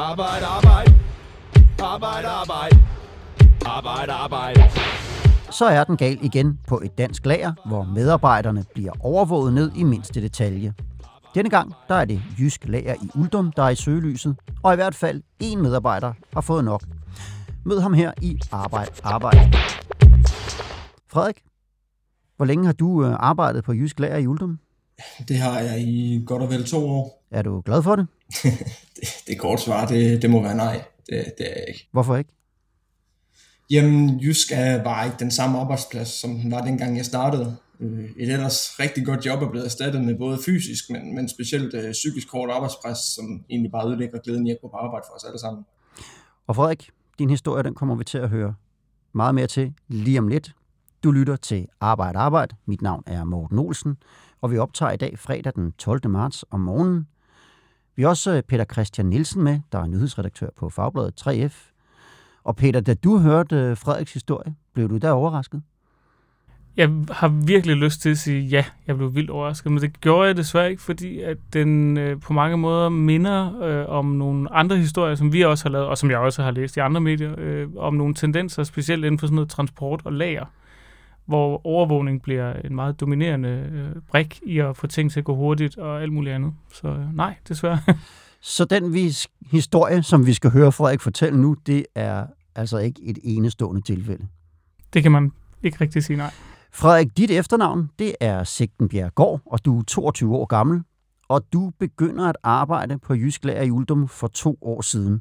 Arbejde, arbejde. Arbejde, arbejde. Arbejde, arbejde. Så er den gal igen på et dansk lager, hvor medarbejderne bliver overvåget ned i mindste detalje. Denne gang der er det Jysk Lager i Uldum, der er i søgelyset, og i hvert fald én medarbejder har fået nok. Mød ham her i Arbejde, arbejde. Frederik, hvor længe har du arbejdet på Jysk Lager i Uldum? Det har jeg i godt og vel 2 år. Er du glad for det? Det korte svar, det må være nej. Det er jeg ikke. Hvorfor ikke? Jamen, Jysk var ikke den samme arbejdsplads, som den var dengang jeg startede. Et ellers rigtig godt job er blevet erstattet med både fysisk, men specielt psykisk hårdt arbejdspres, som egentlig bare ødelægger glæden i at gå på arbejde for os alle sammen. Og Frederik, din historie den kommer vi til at høre meget mere til lige om lidt. Du lytter til Arbejde, Arbejde. Mit navn er Morten Olsen, og vi optager i dag fredag den 12. marts om morgenen. Vi har også Peter Christian Nielsen med, der er nyhedsredaktør på Fagbladet 3F. Og Peter, da du hørte Frederiks historie, blev du da overrasket? Jeg har virkelig lyst til at sige, ja, jeg blev vildt overrasket, men det gjorde jeg desværre ikke, fordi at den på mange måder minder om nogle andre historier, som vi også har lavet, og som jeg også har læst i andre medier, om nogle tendenser, specielt inden for sådan noget transport og lager, hvor overvågning bliver en meget dominerende brik i at få ting til at gå hurtigt og alt muligt andet. Så nej, desværre. Så den historie, som vi skal høre Frederik fortælle nu, det er altså ikke et enestående tilfælde. Det kan man ikke rigtig sige nej. Frederik, dit efternavn, det er Sigtenbjerggaard, og du er 22 år gammel, og du begynder at arbejde på Jysk Lager i Uldum for 2 år siden.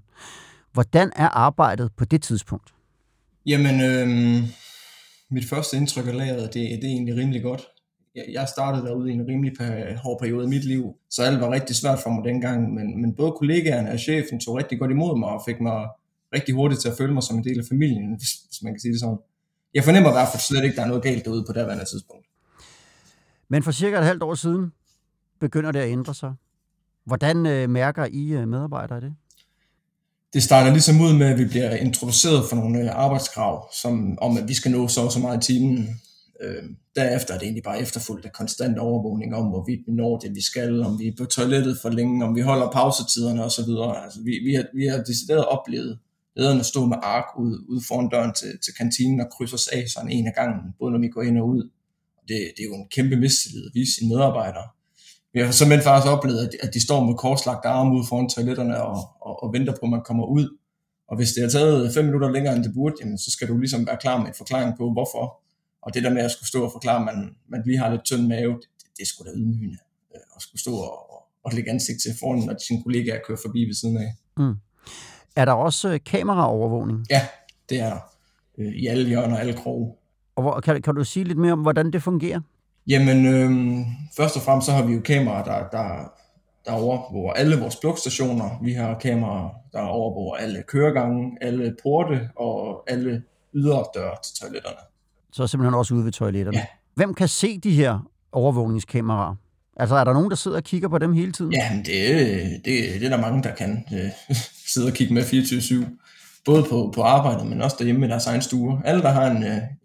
Hvordan er arbejdet på det tidspunkt? Jamen, mit første indtryk af lageret, det er egentlig rimelig godt. Jeg startede derude i en rimelig hård periode i mit liv, så alt var rigtig svært for mig dengang, men både kollegaerne og chefen tog rigtig godt imod mig og fik mig rigtig hurtigt til at føle mig som en del af familien, hvis man kan sige det sådan. Jeg fornemmer i hvert fald slet ikke, at der er noget galt derude på det andet tidspunkt. Men for cirka et halvt år siden begynder det at ændre sig. Hvordan mærker I medarbejdere det? Det starter ligesom ud med, at vi bliver introduceret for nogle arbejdskrav, som om at vi skal nå så meget i timen. Derefter er det egentlig bare efterfulgt af konstant overvågning om, hvorvidt vi når det, vi skal, om vi er på toilettet for længe, om vi holder pausetiderne osv. Altså, vi har decideret oplevet lederne stå med ark ude foran døren til kantinen og krydser os af sådan en af gangen, både når vi går ind og ud. Det er jo en kæmpe mistillid at vise sine medarbejdere. Vi har simpelthen faktisk oplevet, at de står med korslagte arme ude foran toiletterne og venter på, at man kommer ud. Og hvis det har taget 5 minutter længere, end det burde, jamen, så skal du ligesom være klar med en forklaring på, hvorfor. Og det der med at skulle stå og forklare, at man lige har lidt tynd mave, det er sgu da ydmygende. At skulle stå og lægge ansigt til foran, når sine kollegaer kører forbi ved siden af. Mm. Er der også kameraovervågning? Ja, det er der. I alle hjørner og alle kroge. Og kan du sige lidt mere om, hvordan det fungerer? Jamen, først og fremmest så har vi jo kameraer, der overvåger alle vores plukstationer. Vi har kameraer, der overvåger alle køregange, alle porte og alle ydre døre til toiletterne. Så simpelthen også ude ved toiletterne. Ja. Hvem kan se de her overvågningskameraer? Altså, er der nogen, der sidder og kigger på dem hele tiden? Ja, det er der mange, der kan sidde og kigge med 24/7. Både på arbejdet, men også derhjemme i deres egen stue. Alle, der har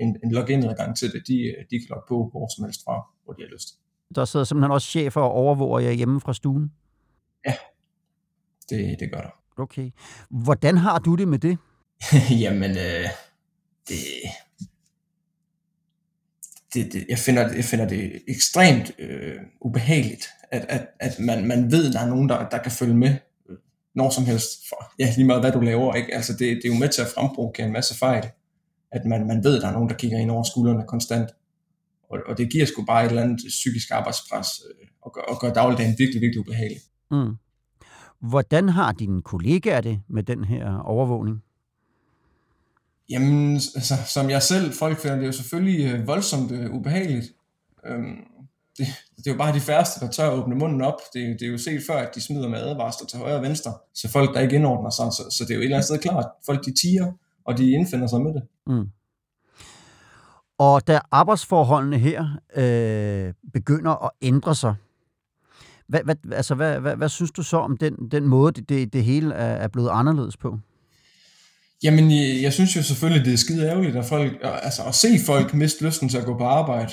en login-adgang til det, de kan logge på hvor som helst fra, hvor de har lyst. Der sidder simpelthen også chefer og overvåger jer hjemme fra stuen? Ja, det gør der. Okay. Hvordan har du det med det? Jamen, Jeg finder det ekstremt ubehageligt, at man ved, at der er nogen, der kan følge med når som helst. For, ja, lige meget hvad du laver. Ikke? Altså, det er jo med til at fremprovokere en masse fejl, at man ved, at der er nogen, der kigger ind over skuldrene konstant. Og det giver sgu bare et eller andet psykisk arbejdspres og gør dagligdagen virkelig, virkelig ubehagelig. Mm. Hvordan har dine kollegaer det med den her overvågning? Jamen, altså, som jeg selv, folk finder det jo selvfølgelig voldsomt ubehageligt. Det er jo bare de færreste, der tør at åbne munden op. Det er jo set før, at de smider med advarsler til højre og venstre. Så folk, der ikke indordner sig, så det er jo et eller andet sted klart. Folk, de tiger, og de indfinder sig med det. Mm. Og da arbejdsforholdene her begynder at ændre sig, hvad synes du så om den måde, det hele er blevet anderledes på? Jamen, jeg synes jo selvfølgelig, det er skide ærgerligt at, at se folk miste lysten til at gå på arbejde.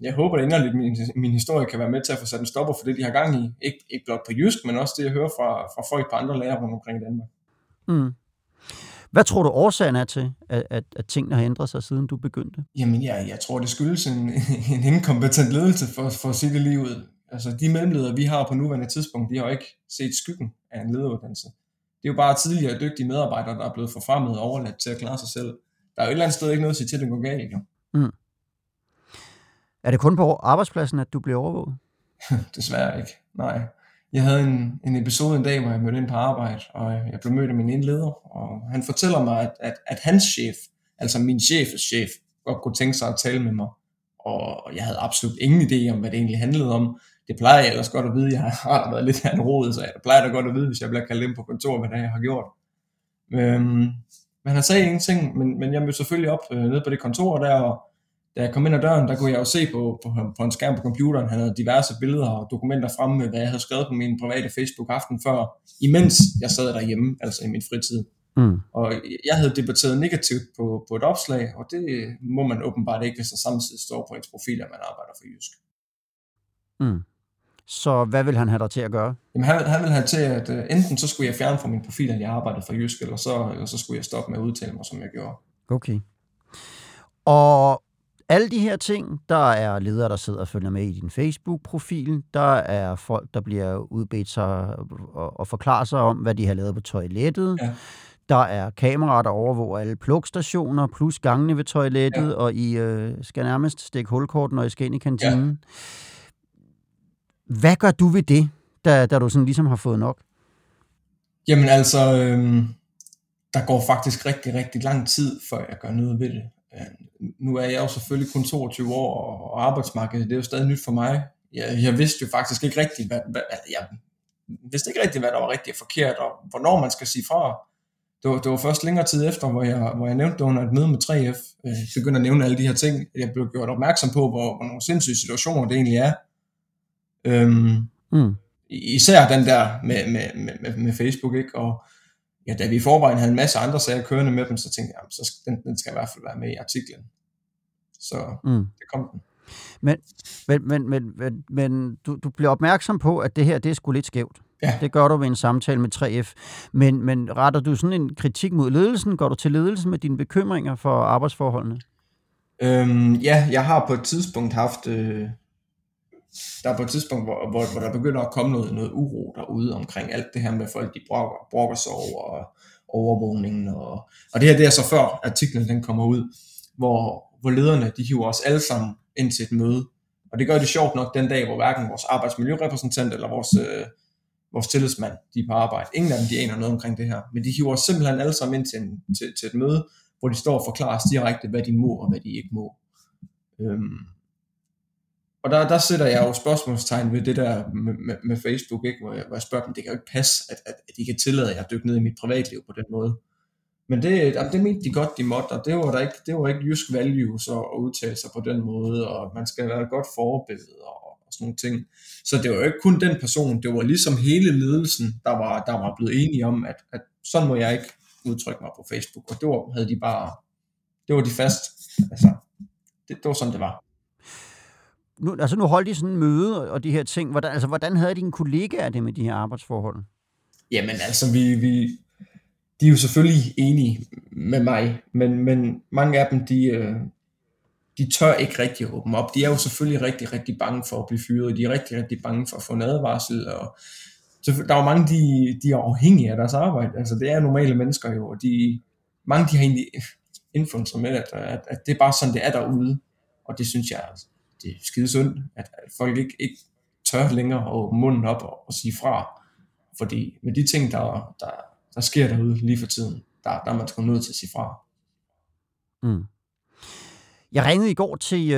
Jeg håber det endeligt, min historie kan være med til at få sat en stopper for det, de har gang i. Ikke blot på Jysk, men også det, jeg hører fra folk på andre lærere rundt omkring i Danmark. Mm. Hvad tror du årsagen er til, at tingene har ændret sig, siden du begyndte? Jamen, jeg tror, det skyldes en inkompetent ledelse, for at sige det lige ud. Altså, de mellemledere, vi har på nuværende tidspunkt, de har ikke set skyggen af en lederuddannelse. Det er jo bare tidligere dygtige medarbejdere, der er blevet forfremmet og overladt til at klare sig selv. Der er jo et eller andet sted ikke noget at sige til, at det går galt, jo. Mm. Er det kun på arbejdspladsen, at du bliver overvåget? Desværre ikke, nej. Jeg havde en episode en dag, hvor jeg mødte ind på arbejde, og jeg blev mødt af min ene leder, og han fortæller mig, at hans chef, altså min chefs chef, godt kunne tænke sig at tale med mig. Og jeg havde absolut ingen idé om, hvad det egentlig handlede om. Det plejer jeg ellers godt at vide. Jeg har været lidt af en rod, så jeg plejer da godt at vide, hvis jeg bliver kaldt ind på kontor, hvad det er, jeg har gjort. Men han sagde ingenting, men jeg mødte selvfølgelig op nede på det kontor der, og da jeg kom ind ad døren, der kunne jeg jo se på en skærm på computeren, han havde diverse billeder og dokumenter fremme med, hvad jeg havde skrevet på min private Facebook aften før, imens jeg sad derhjemme, altså i min fritid. Mm. Og jeg havde debatteret negativt på et opslag, og det må man åbenbart ikke, hvis der samtidig står på ens profil, at man arbejder for Jysk. Mm. Så hvad vil han have dig til at gøre? Jamen, han vil have til, at enten så skulle jeg fjerne fra min profil, at jeg arbejdede for Jysk, eller så skulle jeg stoppe med at udtale mig, som jeg gjorde. Okay. Og alle de her ting, der er ledere, der sidder og følger med i din Facebook-profil, der er folk, der bliver udbedt sig og forklarer sig om, hvad de har lavet på toilettet. Ja. Der er kameraer, der overvåger alle plugstationer, plus gangene ved toilettet, ja. Og I skal nærmest stikke hulkorten, når I skal ind i kantinen. Ja. Hvad gør du ved det, da du sådan ligesom har fået nok? Jamen altså, der går faktisk rigtig, rigtig lang tid, før jeg gør noget ved det. Nu er jeg jo selvfølgelig kun 22 år, og arbejdsmarkedet, det er jo stadig nyt for mig. Jeg vidste jo faktisk ikke rigtigt, hvad der var rigtigt og forkert, og hvornår man skal sige fra. Det var først længere tid efter, hvor jeg nævnte det under et møde med 3F. Jeg begyndte at nævne alle de her ting. Jeg blev gjort opmærksom på, hvor nogle sindssyge situationer det egentlig er. Især den der med Facebook, ikke? Og ja, da vi i forvejen havde en masse andre sager kørende med dem, så tænkte jeg, så den skal i hvert fald være med i artiklen. Så det kom den. Men du bliver opmærksom på, at det her, det er sgu lidt skævt. Ja. Det gør du ved en samtale med 3F. Men retter du sådan en kritik mod ledelsen? Går du til ledelsen med dine bekymringer for arbejdsforholdene? Ja, jeg har på et tidspunkt haft... Der er på et tidspunkt, hvor der begynder at komme noget uro derude omkring alt det her med folk, de brokker sig over overvågningen. Og det her, det er så før artiklen den kommer ud, hvor lederne, de hiver os alle sammen ind til et møde. Og det gør det sjovt nok den dag, hvor hverken vores arbejdsmiljørepræsentant eller vores tillidsmand, de er på arbejde. Ingen af dem, de aner noget omkring det her. Men de hiver os simpelthen alle sammen ind til et møde, hvor de står og forklarer os direkte, hvad de må og hvad de ikke må. Og der sætter jeg jo spørgsmålstegn ved det der med Facebook, ikke? Hvor jeg spørger dem, det kan jo ikke passe, at I kan tillade jer at dykke ned i mit privatliv på den måde. Men det mente de godt, de måtte, og det var ikke Jysk values at udtale sig på den måde, og man skal være et godt forbillede og sådan nogle ting. Så det var jo ikke kun den person, det var ligesom hele ledelsen, der var blevet enige om, at sådan må jeg ikke udtrykke mig på Facebook. Og det var de fast, altså det var sådan det var. Nu holdt I sådan en møde og de her ting. Hvordan havde dine kollegaer det med de her arbejdsforhold? Jamen altså, de er jo selvfølgelig enige med mig, men mange af dem, de tør ikke rigtig at åbne op. De er jo selvfølgelig rigtig, rigtig bange for at blive fyret. De er rigtig, rigtig bange for at få en advarsel. Og der er jo mange, de er afhængige af deres arbejde. Altså, det er normale mennesker jo, og mange har egentlig indfundet sig med, at det er bare sådan, det er derude. Og det synes jeg altså. Det er skide synd, at folk ikke tør længere at åbne munden op og sige fra. Fordi med de ting, der sker derude lige for tiden, der er man sgu nødt til at sige fra. Mm. Jeg ringede i går til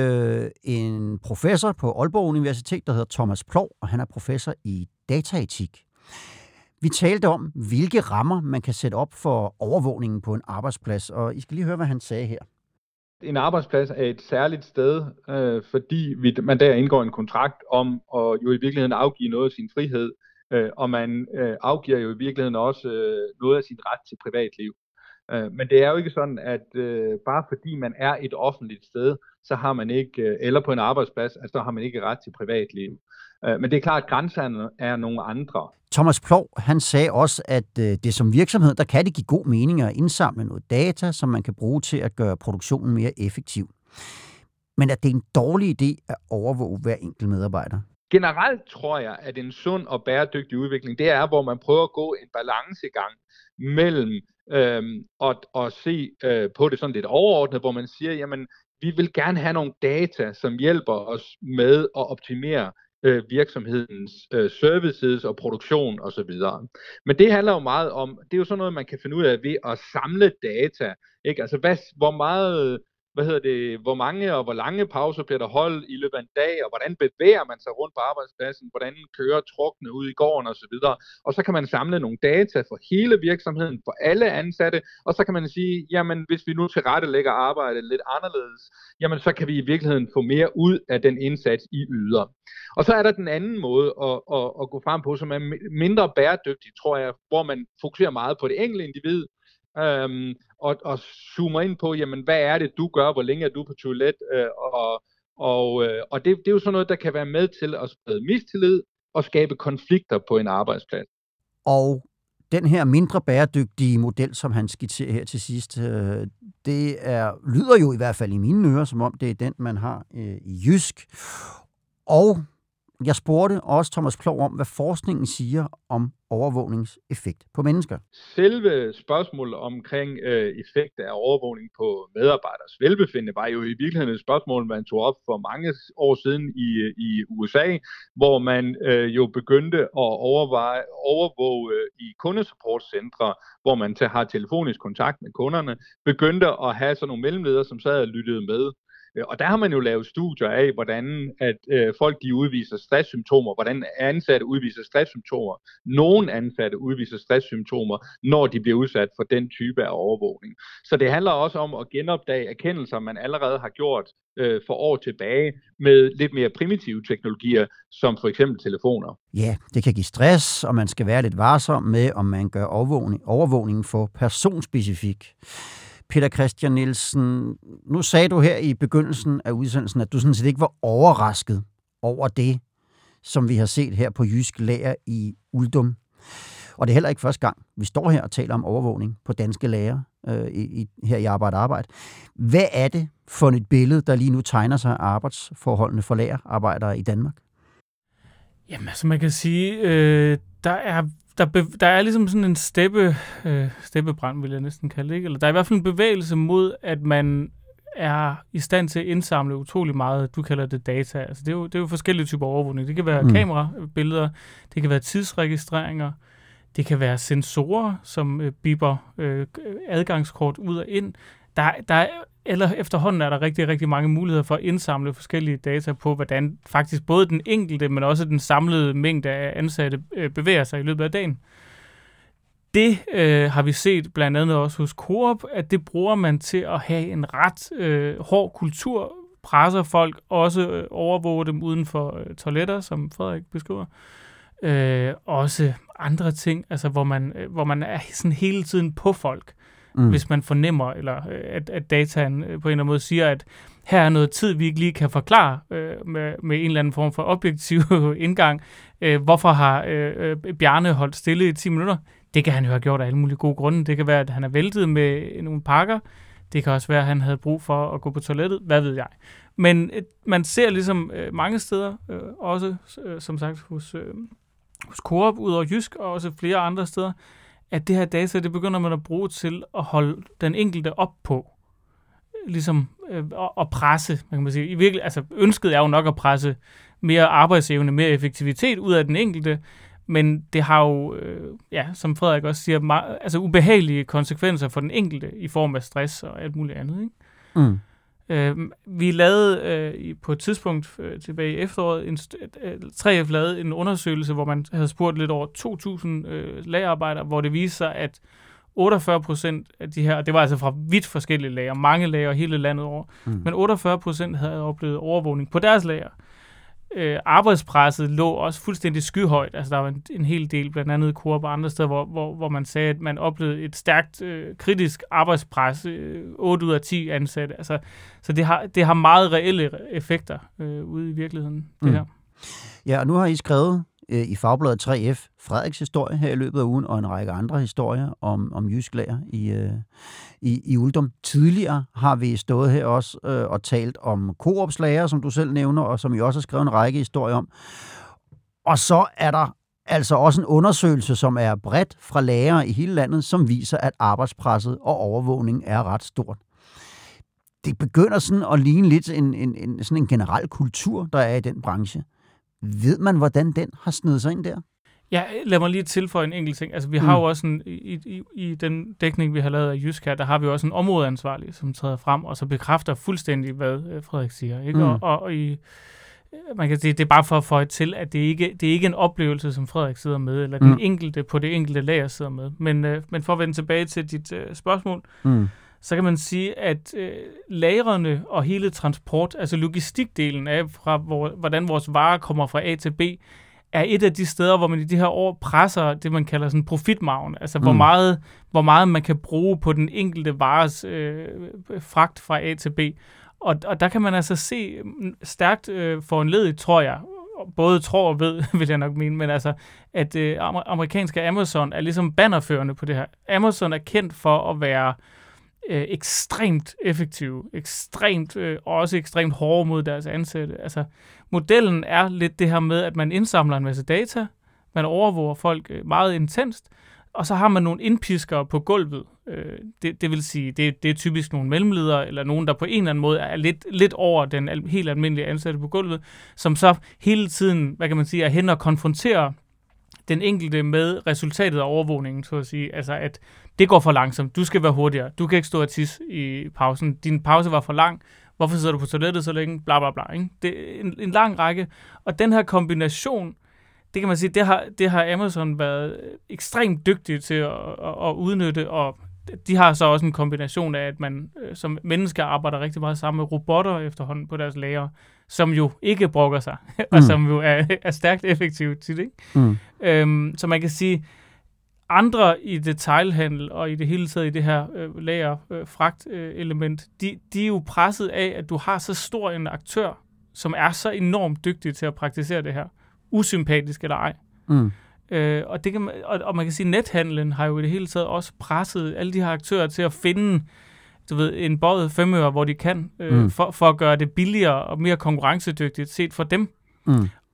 en professor på Aalborg Universitet, der hedder Thomas Ploug, og han er professor i dataetik. Vi talte om, hvilke rammer man kan sætte op for overvågningen på en arbejdsplads, og I skal lige høre, hvad han sagde her. En arbejdsplads er et særligt sted, fordi man der indgår en kontrakt om at jo i virkeligheden afgive noget af sin frihed, og man afgiver jo i virkeligheden også noget af sin ret til privatliv. Men det er jo ikke sådan, at bare fordi man er et offentligt sted, så har man ikke, eller på en arbejdsplads, altså, så har man ikke ret til privatliv. Men det er klart, at grænserne er nogle andre. Thomas Ploug, han sagde også, at det som virksomhed, der kan det give god mening at indsamle noget data, som man kan bruge til at gøre produktionen mere effektiv. Men at det er en dårlig idé at overvåge hver enkelt medarbejder. Generelt tror jeg, at en sund og bæredygtig udvikling, det er, hvor man prøver at gå en balancegang mellem at se på det sådan lidt overordnet, hvor man siger, jamen, vi vil gerne have nogle data, som hjælper os med at optimere virksomhedens services og produktion osv. Men det handler jo meget om, det er jo sådan noget, man kan finde ud af ved at samle data, ikke? Altså, hvor mange og hvor lange pauser bliver der holdt i løbet af en dag, og hvordan bevæger man sig rundt på arbejdspladsen, hvordan kører truckene ud i gården osv. Og så kan man samle nogle data for hele virksomheden, for alle ansatte, og så kan man sige, jamen hvis vi nu tilrettelægger arbejdet lidt anderledes, jamen så kan vi i virkeligheden få mere ud af den indsats, I yder. Og så er der den anden måde at gå frem på, som er mindre bæredygtig, tror jeg, hvor man fokuserer meget på det enkelte individ, og zoomer ind på, jamen hvad er det du gør, hvor længe er du på toilet, og det er jo sådan noget, der kan være med til at sprede mistillid og skabe konflikter på en arbejdsplads. Og den her mindre bæredygtige model, som han skitserer her til sidst, det er, lyder jo i hvert fald i mine ører, som om det er den, man har i Jysk. Og jeg spurgte også Thomas Ploug om, hvad forskningen siger om overvågningseffekt på mennesker. Selve spørgsmålet omkring effekt af overvågning på medarbejderes velbefindende var jo i virkeligheden et spørgsmål, man tog op for mange år siden i USA, hvor man jo begyndte at overvåge i kundesupportcentre, hvor man har telefonisk kontakt med kunderne, begyndte at have sådan nogle mellemledere, som sad og lyttede med. Og der har man jo lavet studier af, hvordan at folk de udviser stresssymptomer, hvordan ansatte udviser stresssymptomer. Nogle ansatte udviser stresssymptomer, når de bliver udsat for den type af overvågning. Så det handler også om at genopdage erkendelser, man allerede har gjort for år tilbage med lidt mere primitive teknologier, som for eksempel telefoner. Ja, det kan give stress, og man skal være lidt varsom med, om man gør overvågningen for personspecifik. Peter Christian Nielsen, nu sagde du her i begyndelsen af udsendelsen, at du sådan set ikke var overrasket over det, som vi har set her på Jysk Lager i Uldum. Og det er heller ikke første gang, vi står her og taler om overvågning på danske lager her i Arbejde. Hvad er det for et billede, der lige nu tegner sig af arbejdsforholdene for lagerarbejdere i Danmark? Jamen, altså man kan sige, der er ligesom sådan en steppebrand, vil jeg næsten kalde det, ikke? Eller der er i hvert fald en bevægelse mod, at man er i stand til at indsamle utrolig meget, du kalder det data. Altså det er jo forskellige typer overvågning. Det kan være kamerabilleder, det kan være tidsregistreringer, det kan være sensorer, som bipper adgangskort ud og ind. Eller efterhånden er der rigtig, rigtig mange muligheder for at indsamle forskellige data på, hvordan faktisk både den enkelte, men også den samlede mængde af ansatte bevæger sig i løbet af dagen. Det har vi set blandt andet også hos Coop, at det bruger man til at have en ret hård kultur, presser folk, også overvåger dem uden for toiletter, som Frederik beskriver. Også andre ting, altså, hvor man er sådan hele tiden på folk. Hvis man fornemmer, eller at dataen på en eller anden måde siger, at her er noget tid, vi ikke lige kan forklare med en eller anden form for objektiv indgang. Hvorfor har Bjarne holdt stille i 10 minutter? Det kan han jo have gjort af alle mulige gode grunde. Det kan være, at han er væltet med nogle pakker. Det kan også være, at han havde brug for at gå på toilettet. Hvad ved jeg? Men man ser ligesom mange steder, også som sagt hos Coop ud over Jysk, og også flere andre steder, at det her data, det begynder man at bruge til at holde den enkelte op på. Ligesom at presse, kan man sige. I virkelig, altså, ønsket er jo nok at presse mere arbejdsevne, mere effektivitet ud af den enkelte, men det har jo, som Frederik også siger, meget, altså ubehagelige konsekvenser for den enkelte i form af stress og alt muligt andet. Ikke? Vi lavede på et tidspunkt tilbage i efteråret, 3F lavede en undersøgelse, hvor man havde spurgt lidt over 2.000 lagerarbejdere, hvor det viste sig, at 48% af de her, og det var altså fra vidt forskellige lager, mange lager hele landet over, men 48% havde oplevet overvågning på deres lager. arbejdspresset lå også fuldstændig skyhøjt. Altså, der var en hel del, blandt andet i Coop og andre steder, hvor man sagde, at man oplevede et stærkt kritisk arbejdspres, 8 ud af 10 ansatte. Altså, så det har meget reelle effekter ude i virkeligheden, det her. Ja, og nu har I skrevet i Fagbladet 3F Frederiks historie her i løbet af ugen, og en række andre historier om Jysk Lager i Uldum. Tidligere har vi stået her også og talt om Coops lager, som du selv nævner, og som I også har skrevet en række historier om. Og så er der altså også en undersøgelse, som er bredt fra lagere i hele landet, som viser, at arbejdspresset og overvågningen er ret stort. Det begynder sådan at ligne lidt sådan en generel kultur, der er i den branche. Ved man, hvordan den har snedet sig ind der? Ja, lad mig lige tilføje en enkelt ting. Altså, vi har jo også i den dækning, vi har lavet af Jysk her, der har vi også en områdeansvarlig, som træder frem, og så bekræfter fuldstændig, hvad Frederik siger. Ikke? Og man kan sige, det er bare for at få til, at det er ikke en oplevelse, som Frederik sidder med, eller den enkelte på det enkelte lager sidder med. Men for at vende tilbage til dit spørgsmål, så kan man sige, at lagrene og hele transport, altså logistikdelen af, hvordan vores varer kommer fra A til B, er et af de steder, hvor man i de her år presser det, man kalder sådan profitmargen. Altså, hvor meget man kan bruge på den enkelte vares fragt fra A til B. Og der kan man altså se stærkt foranledigt, tror jeg, både tror og ved, vil jeg nok mene, men altså, at amerikanske Amazon er ligesom bannerførende på det her. Amazon er kendt for at være ekstremt effektive, og også ekstremt hårde mod deres ansatte. Altså, modellen er lidt det her med, at man indsamler en masse data, man overvåger folk meget intenst, og så har man nogle indpiskere på gulvet. Det vil sige, det er typisk nogle mellemledere, eller nogen, der på en eller anden måde er lidt over den helt almindelige ansatte på gulvet, som så hele tiden, hvad kan man sige, er hen og konfronterer den enkelte med resultatet af overvågningen, så at sige, altså at det går for langsomt, du skal være hurtigere, du kan ikke stå og tisse i pausen, din pause var for lang, hvorfor sidder du på toilettet så længe, bla bla bla, ikke? Det er en lang række, og den her kombination, det kan man sige, det har Amazon været ekstremt dygtig til at udnytte, og de har så også en kombination af, at man som mennesker arbejder rigtig meget sammen med robotter efterhånden på deres lagre, som jo ikke brokker sig, og som jo er stærkt effektive tit, ikke? Så man kan sige, andre i detailhandel og i det hele taget i det her lager-fragt-element, de er jo presset af, at du har så stor en aktør, som er så enormt dygtig til at praktisere det her, usympatisk eller ej. Og det kan man, og man kan sige, at nethandlen har jo i det hele taget også presset alle de her aktører til at finde, du ved, en bøjet femøre, hvor de kan, for at gøre det billigere og mere konkurrencedygtigt set for dem.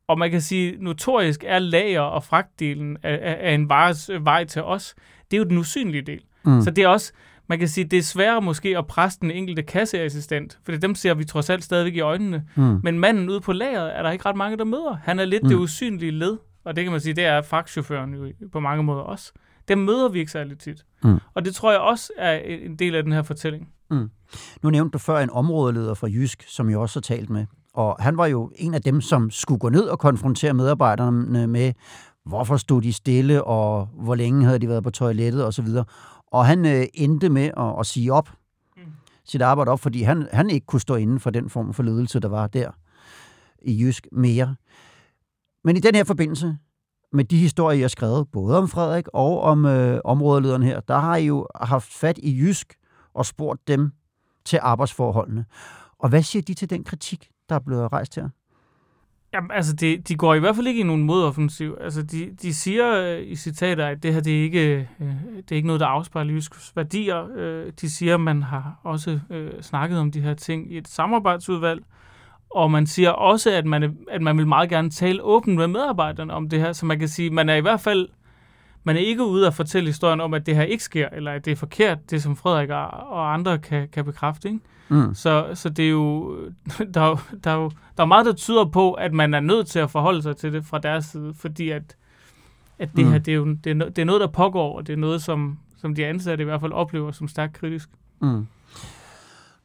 Og man kan sige, at notorisk er lager og fragtdelen af en vares vej til os, det er jo den usynlige del. Så det er også, man kan sige, det er sværere måske at presse den enkelte kasseassistent, for dem ser vi trods alt stadigvæk i øjnene. Men manden ude på lageret er der ikke ret mange, der møder. Han er lidt det usynlige led. Og det kan man sige, det er fragtchaufføren jo på mange måder også. Dem møder vi ikke særlig tit. Og det tror jeg også er en del af den her fortælling. Nu nævnte du før en områdeleder fra Jysk, som jeg også har talt med. Og han var jo en af dem, som skulle gå ned og konfrontere medarbejderne med, hvorfor stod de stille, og hvor længe havde de været på toilettet osv. Og han endte med at sige op, sit arbejde op, fordi han ikke kunne stå inden for den form for ledelse, der var der i Jysk mere. Men i den her forbindelse, med de historier, jeg har skrevet, både om Frederik og om områdelederen her, der har I jo haft fat i Jysk og spurgt dem til arbejdsforholdene. Og hvad siger de til den kritik, der er blevet rejst her? Jamen, altså, de går i hvert fald ikke i nogen modoffensiv. Altså, de siger i citater, at det her, det er ikke noget, der afspejler Jysks værdier. De siger, at man har også snakket om de her ting i et samarbejdsudvalg. Og man siger også, at man vil meget gerne tale åbent med medarbejderne om det her, så man kan sige, man er i hvert fald, man er ikke ude at fortælle historien om, at det her ikke sker, eller at det er forkert, det som Frederik og andre kan bekræfte, ikke? Så det er jo, der er meget, der tyder på, at man er nødt til at forholde sig til det fra deres side, fordi at det her, det er noget, der pågår, og det er noget, som de ansatte i hvert fald oplever som stærkt kritisk.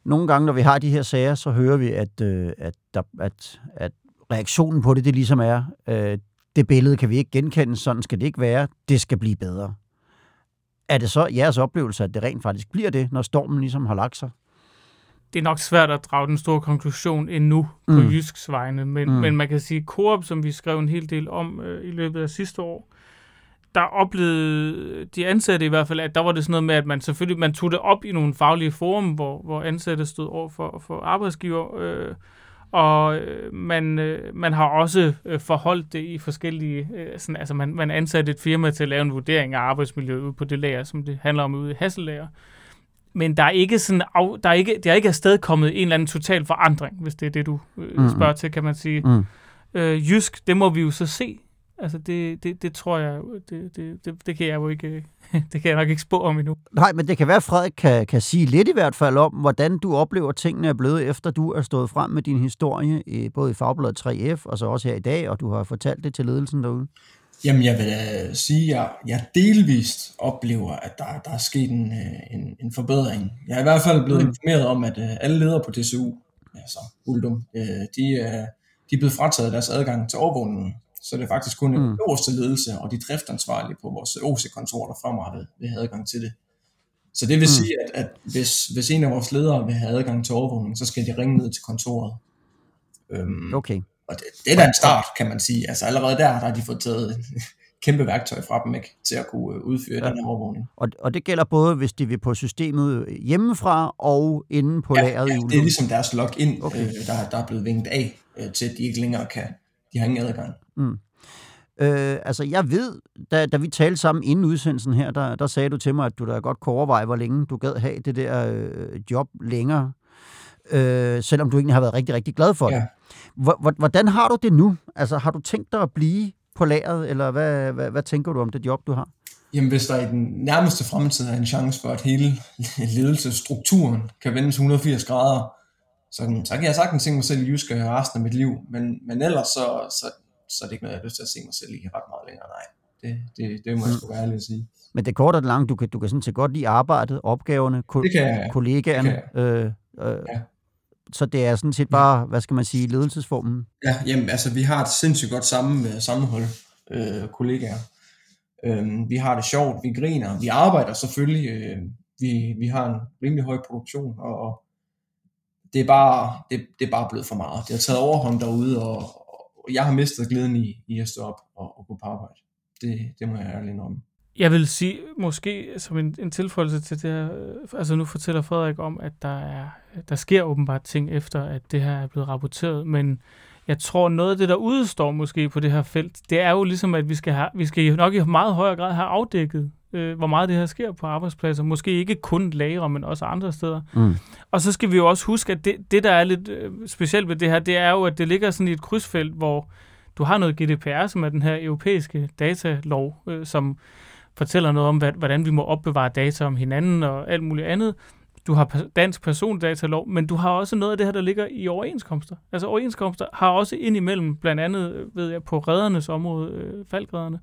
Nogle gange, når vi har de her sager, så hører vi, at reaktionen på det ligesom er, det billede kan vi ikke genkende, sådan skal det ikke være, det skal blive bedre. Er det så jeres oplevelse, at det rent faktisk bliver det, når stormen ligesom har lagt sig? det er nok svært at drage den store konklusion endnu på Jysks vegne, men man kan sige, at Coop, som vi skrev en hel del om i løbet af sidste år, der oplevede de ansatte i hvert fald, at der var det sådan noget med, at man selvfølgelig man tog det op i nogle faglige forum, hvor ansatte stod over for arbejdsgiver, og man har også forholdt det i forskellige, sådan, altså man ansatte et firma til at lave en vurdering af arbejdsmiljøet ude på det lager, som det handler om ude i Hasselager. Men der er ikke sådan, der er ikke afstedkommet en eller anden total forandring, hvis det er det, du spørger til, kan man sige. Jysk, det må vi jo så se. Altså det tror jeg, det kan jeg jo ikke, det kan jeg nok ikke spå om endnu. Nej, men det kan være, at Frederik kan sige lidt i hvert fald om, hvordan du oplever, at tingene er blevet, efter du er stået frem med din historie, både i Fagbladet 3F og så også her i dag, og du har fortalt det til ledelsen derude. Jamen, jeg vil sige, at jeg delvist oplever, at der er sket en forbedring. Jeg er i hvert fald blevet informeret om, at alle ledere på DCU, altså Uldum, de er blevet frataget deres adgang til overvågningen. Så det er faktisk kun den øverste ledelse og de driftansvarlige på vores OC-kontor, der fremadrettet vil have adgang til det. Så det vil sige, at hvis en af vores ledere vil have adgang til overvågningen, så skal de ringe ned til kontoret. Okay. Og det er da en start, kan man sige. Altså allerede der har de fået taget kæmpe værktøj fra dem, ikke, til at kunne udføre den her overvågning. Og det gælder både, hvis de vil på systemet hjemmefra og inde på lageret. Ja, det er ligesom deres login, okay, der er blevet vinket af, til at de ikke længere kan. De har ingen adgang. Altså jeg ved, da vi talte sammen inden udsendelsen her, der sagde du til mig, at du da godt kunne overveje, hvor længe du gad have det der job længere. Selvom du egentlig har været rigtig, rigtig glad for det. Hvordan har du det nu? Altså, har du tænkt dig at blive på lageret, eller hvad tænker du om det job, du har? Jamen, hvis der i den nærmeste fremtid er en chance for, at hele ledelsesstrukturen kan vendes 180 grader, så kan jeg sagtens tænke mig selv i Jysk og høre resten af mit liv, men ellers så er det ikke noget, jeg har lyst til at se mig selv i ret meget længere, nej. Det må jeg sgu være ærlig at sige. Men det korte og det lange, du kan sådan set godt lide arbejdet, opgaverne, kollegaerne, så det er sådan set bare, hvad skal man sige, ledelsesformen? Ja, jamen, altså vi har et sindssygt godt sammenhold, kollegaer. Vi har det sjovt, vi griner, vi arbejder selvfølgelig, vi har en rimelig høj produktion, og det er bare blevet for meget. Det har taget overhånd derude, og jeg har mistet glæden i at stå op og gå på arbejde. Det må jeg ærligt om. Jeg vil sige, måske som en tilføjelse til det her, altså nu fortæller Frederik om, at der sker åbenbart ting efter, at det her er blevet rapporteret, men jeg tror noget af det, der udstår måske på det her felt, det er jo ligesom, at vi skal nok i meget højere grad have afdækket, hvor meget det her sker på arbejdspladser. Måske ikke kun lagre, men også andre steder. Og så skal vi jo også huske, at det der er lidt specielt ved det her, det er jo, at det ligger sådan i et krydsfelt, hvor du har noget GDPR, som er den her europæiske datalov, som fortæller noget om, hvordan vi må opbevare data om hinanden og alt muligt andet. Du har dansk persondatalov, men du har også noget af det her, der ligger i overenskomster. Altså overenskomster har også indimellem, blandt andet, ved jeg, på redernes område, falkredderne,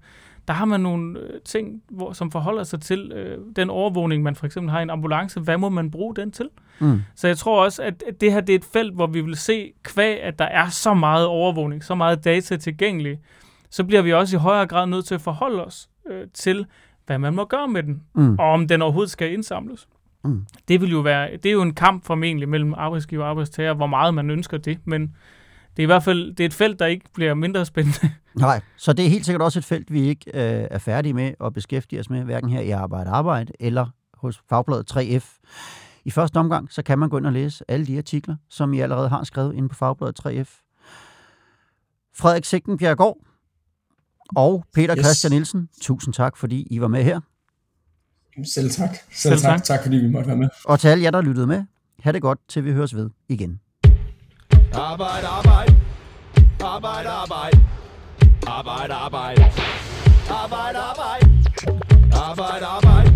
der har man nogle ting, som forholder sig til den overvågning, man for eksempel har i en ambulance. Hvad må man bruge den til? Så jeg tror også, at det her det er et felt, hvor vi vil se, at der er så meget overvågning, så meget data tilgængelige, så bliver vi også i højere grad nødt til at forholde os til, hvad man må gøre med den, og om den overhovedet skal indsamles. Det vil jo være, det er jo en kamp formentlig mellem arbejdsgiver og arbejdstager, hvor meget man ønsker det, men det er i hvert fald det er et felt, der ikke bliver mindre spændende. Nej, så det er helt sikkert også et felt, vi ikke er færdige med at beskæftige os med, hverken her i Arbejde eller hos Fagbladet 3F. I første omgang, så kan man gå ind og læse alle de artikler, som I allerede har skrevet inde på Fagbladet 3F. Frederik Sigtenbjerggaard og Peter Christian Nielsen, tusind tak, fordi I var med her. Selv tak. Selv tak. Tak, fordi vi måtte være med. Og til alle jer, der lyttede med, ha' det godt, til vi høres ved igen. Arbejde, arbejde. Arbejde, arbejde. Arbejde, arbejde. Arbejde, arbejde. Arbejde, arbejde.